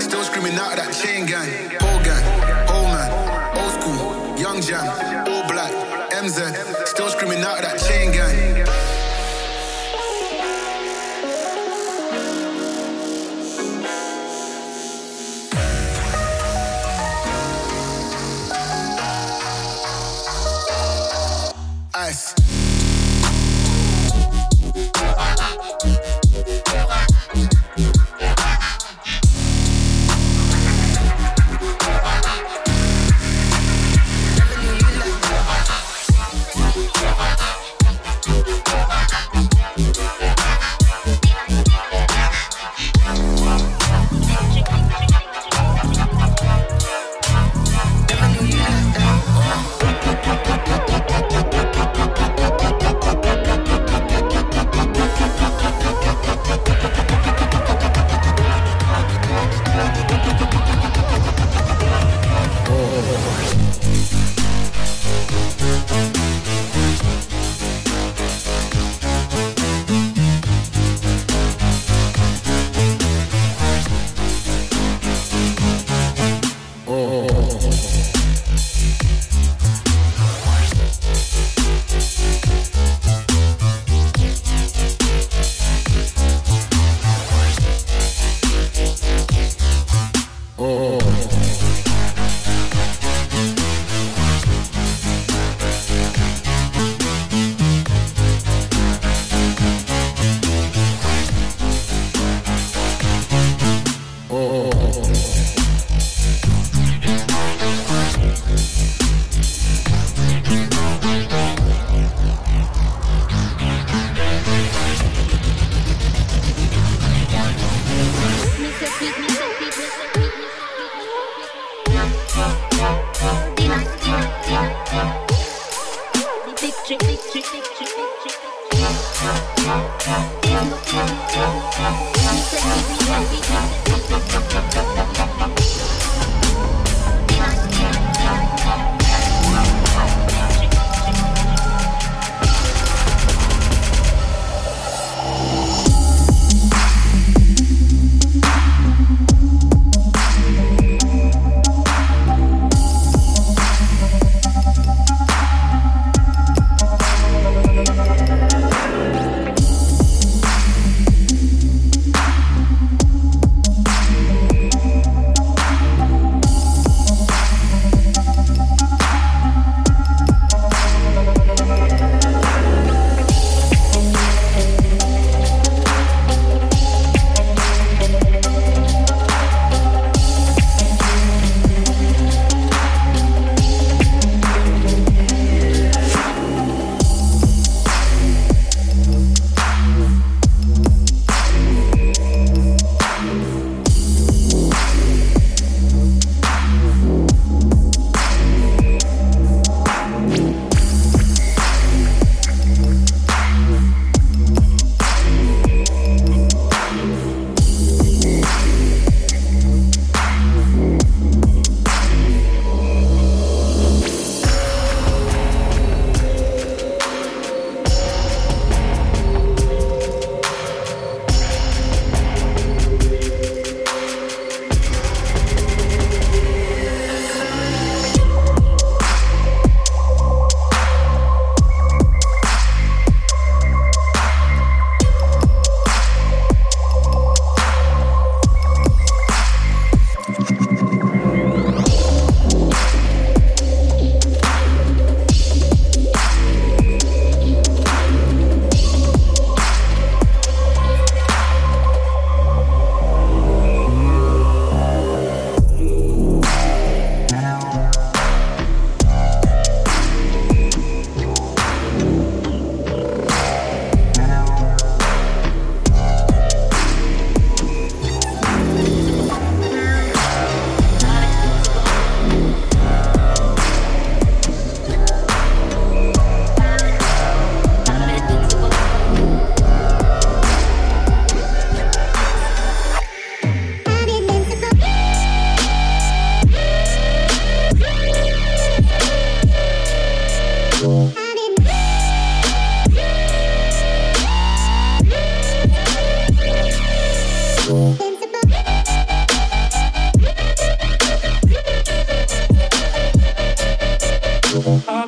Still screaming out of that chain gang. Whole gang, old man, old school, young jam, all black, MZ. Still screaming out of that chain gang. Ice.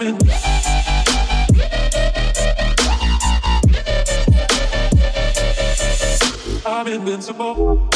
coming. I'm invincible.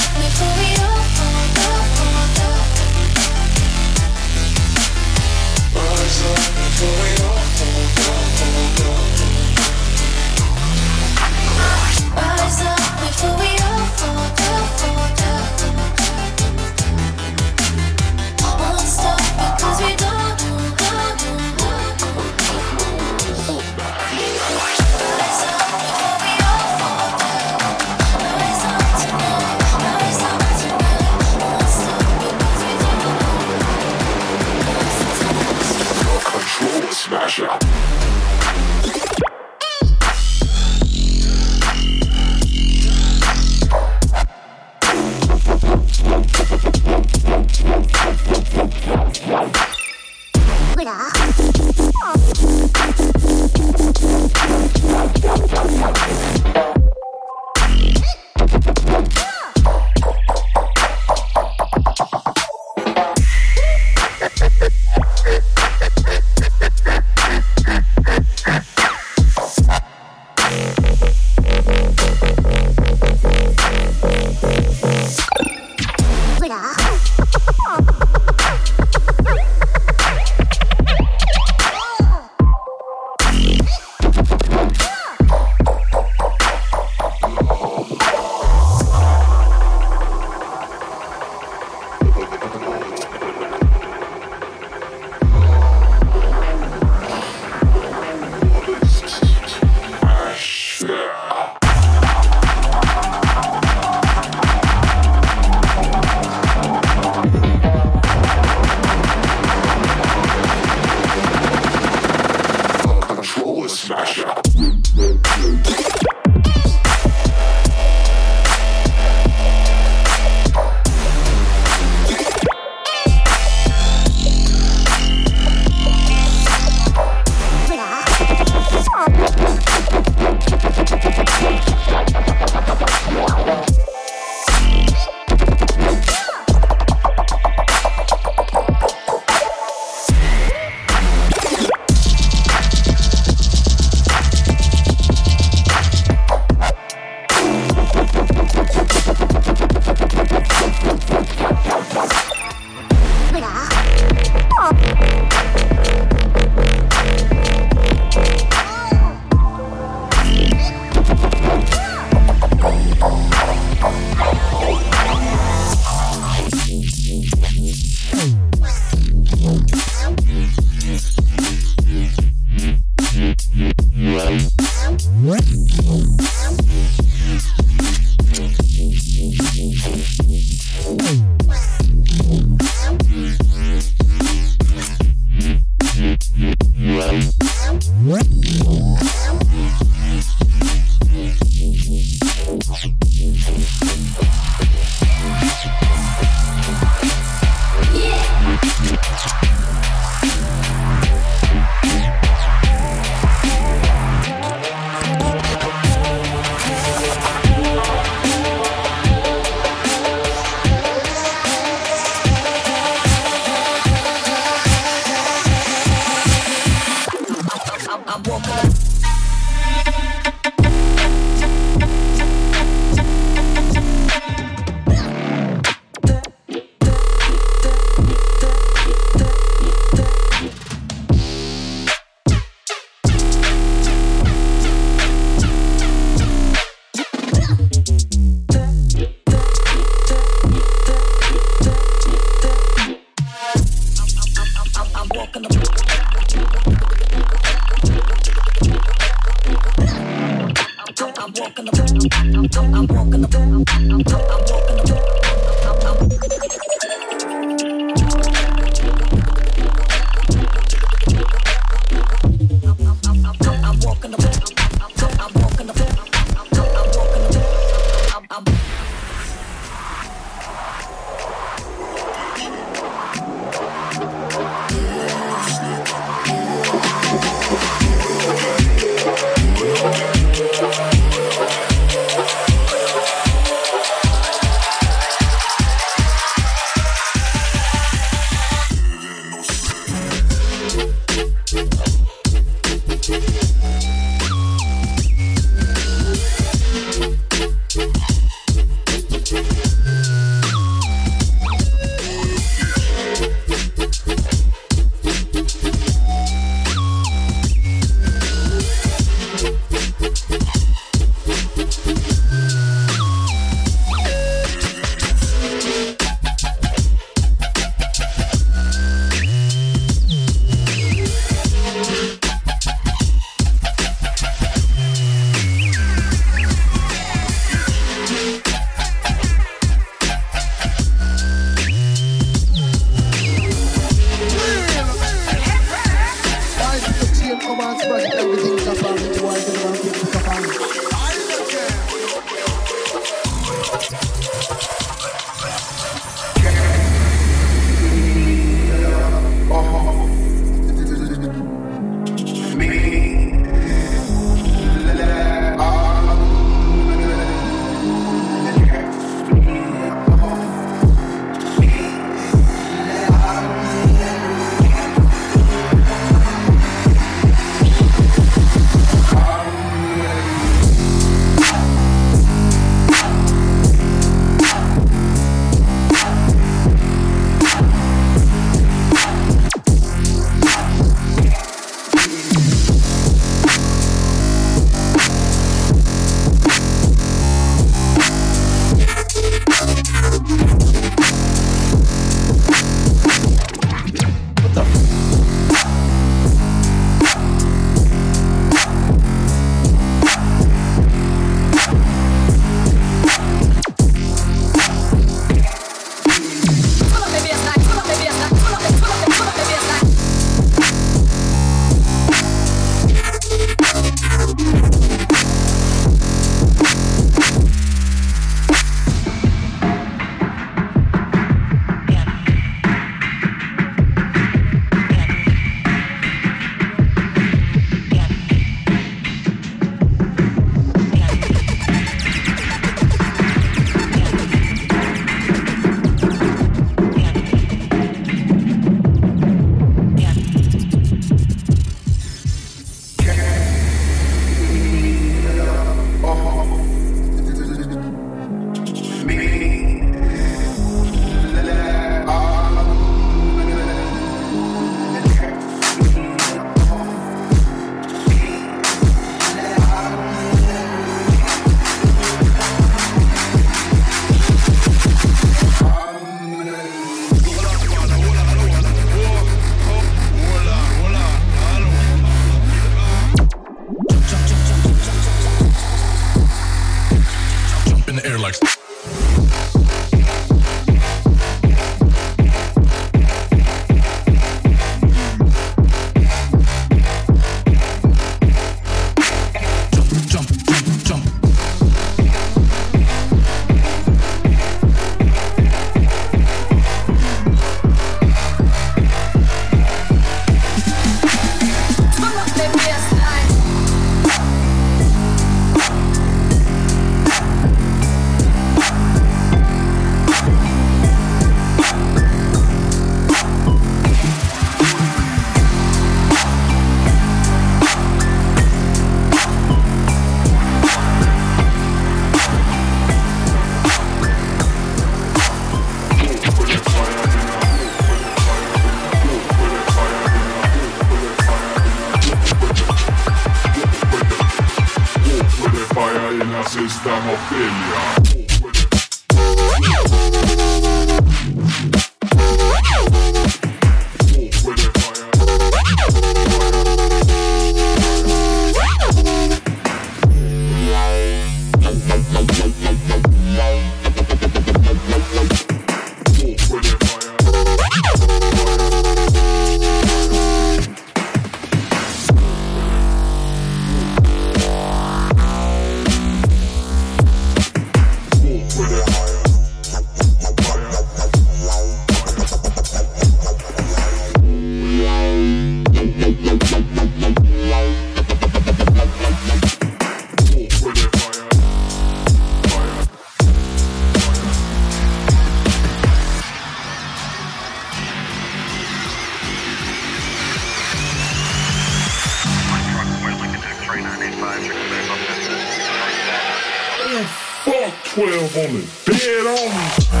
12 on the dead on.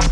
Than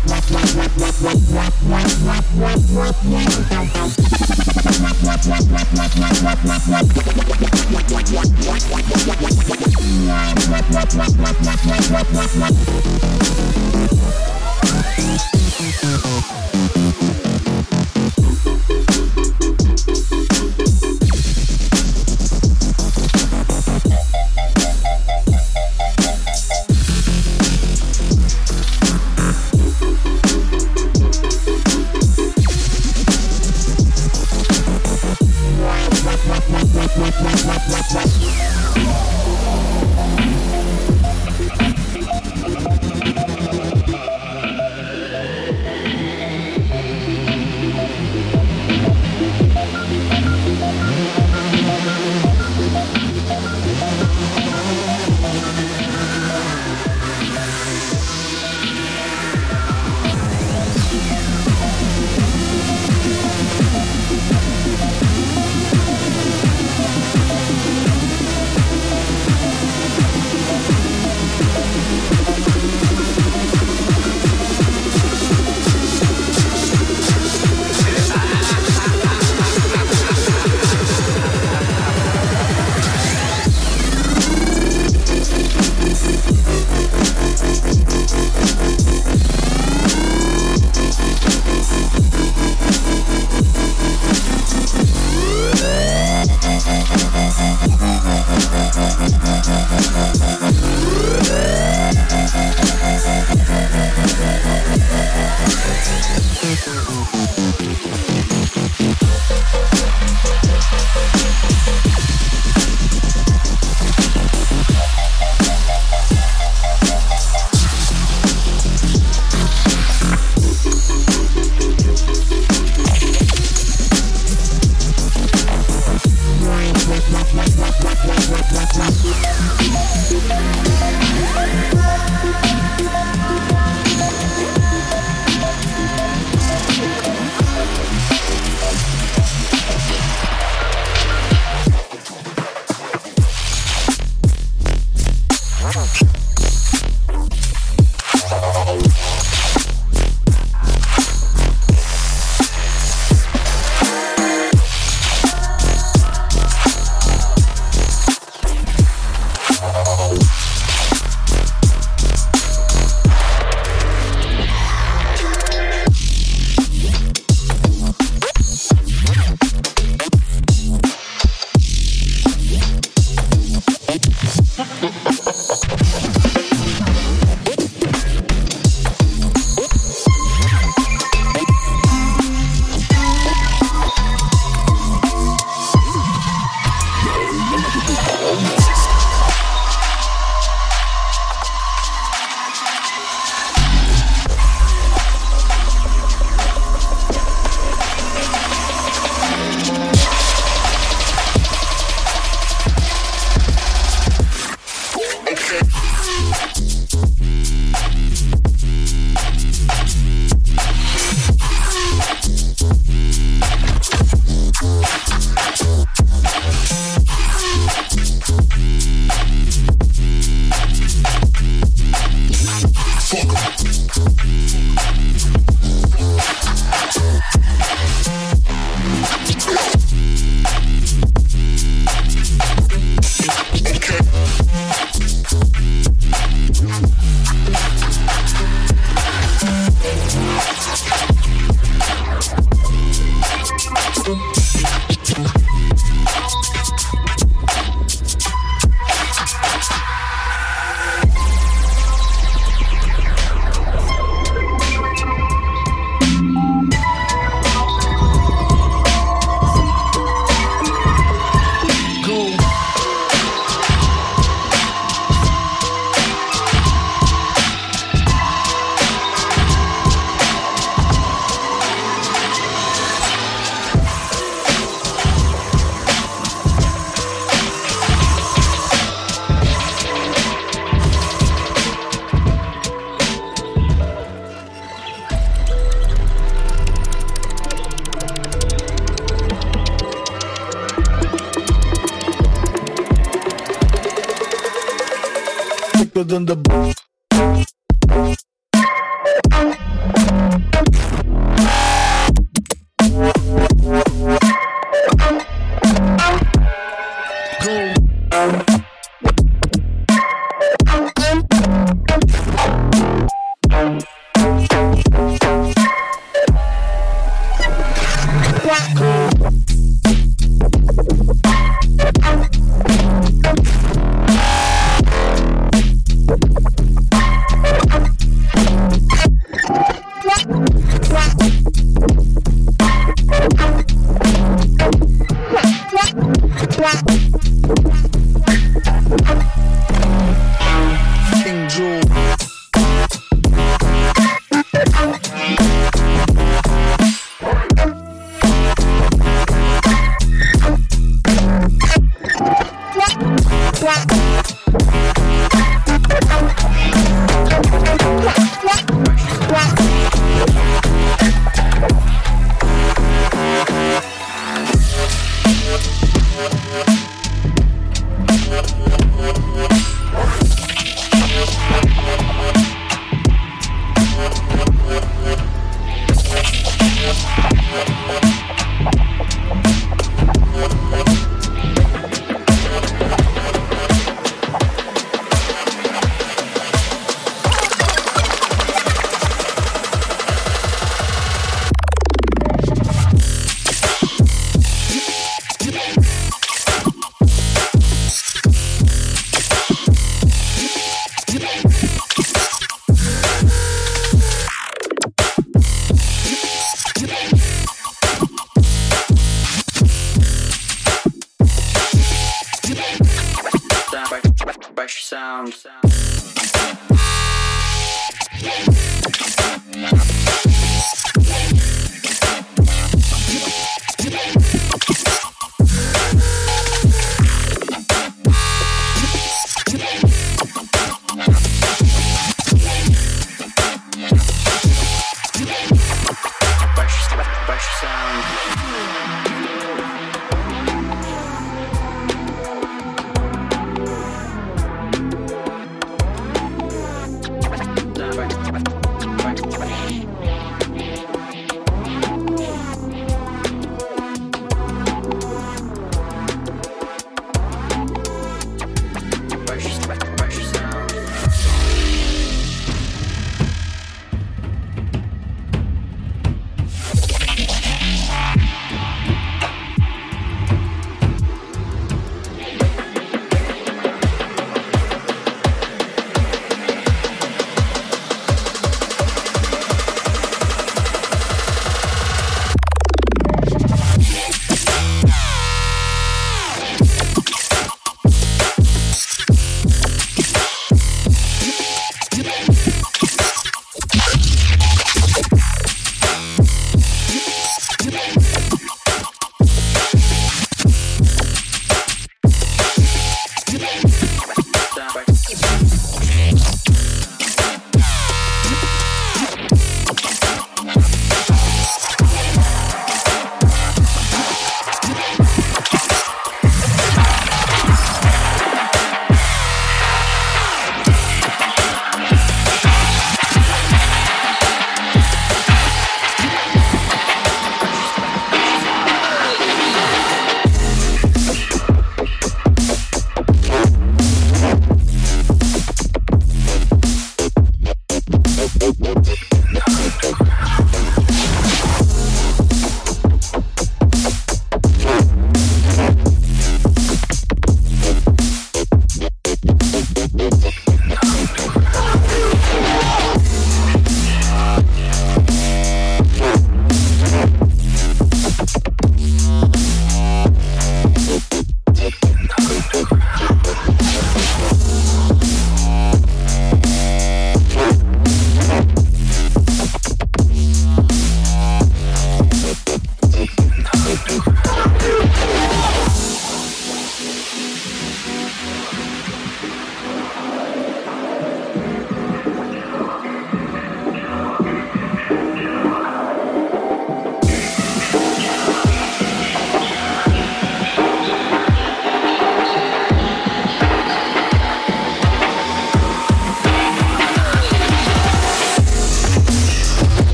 the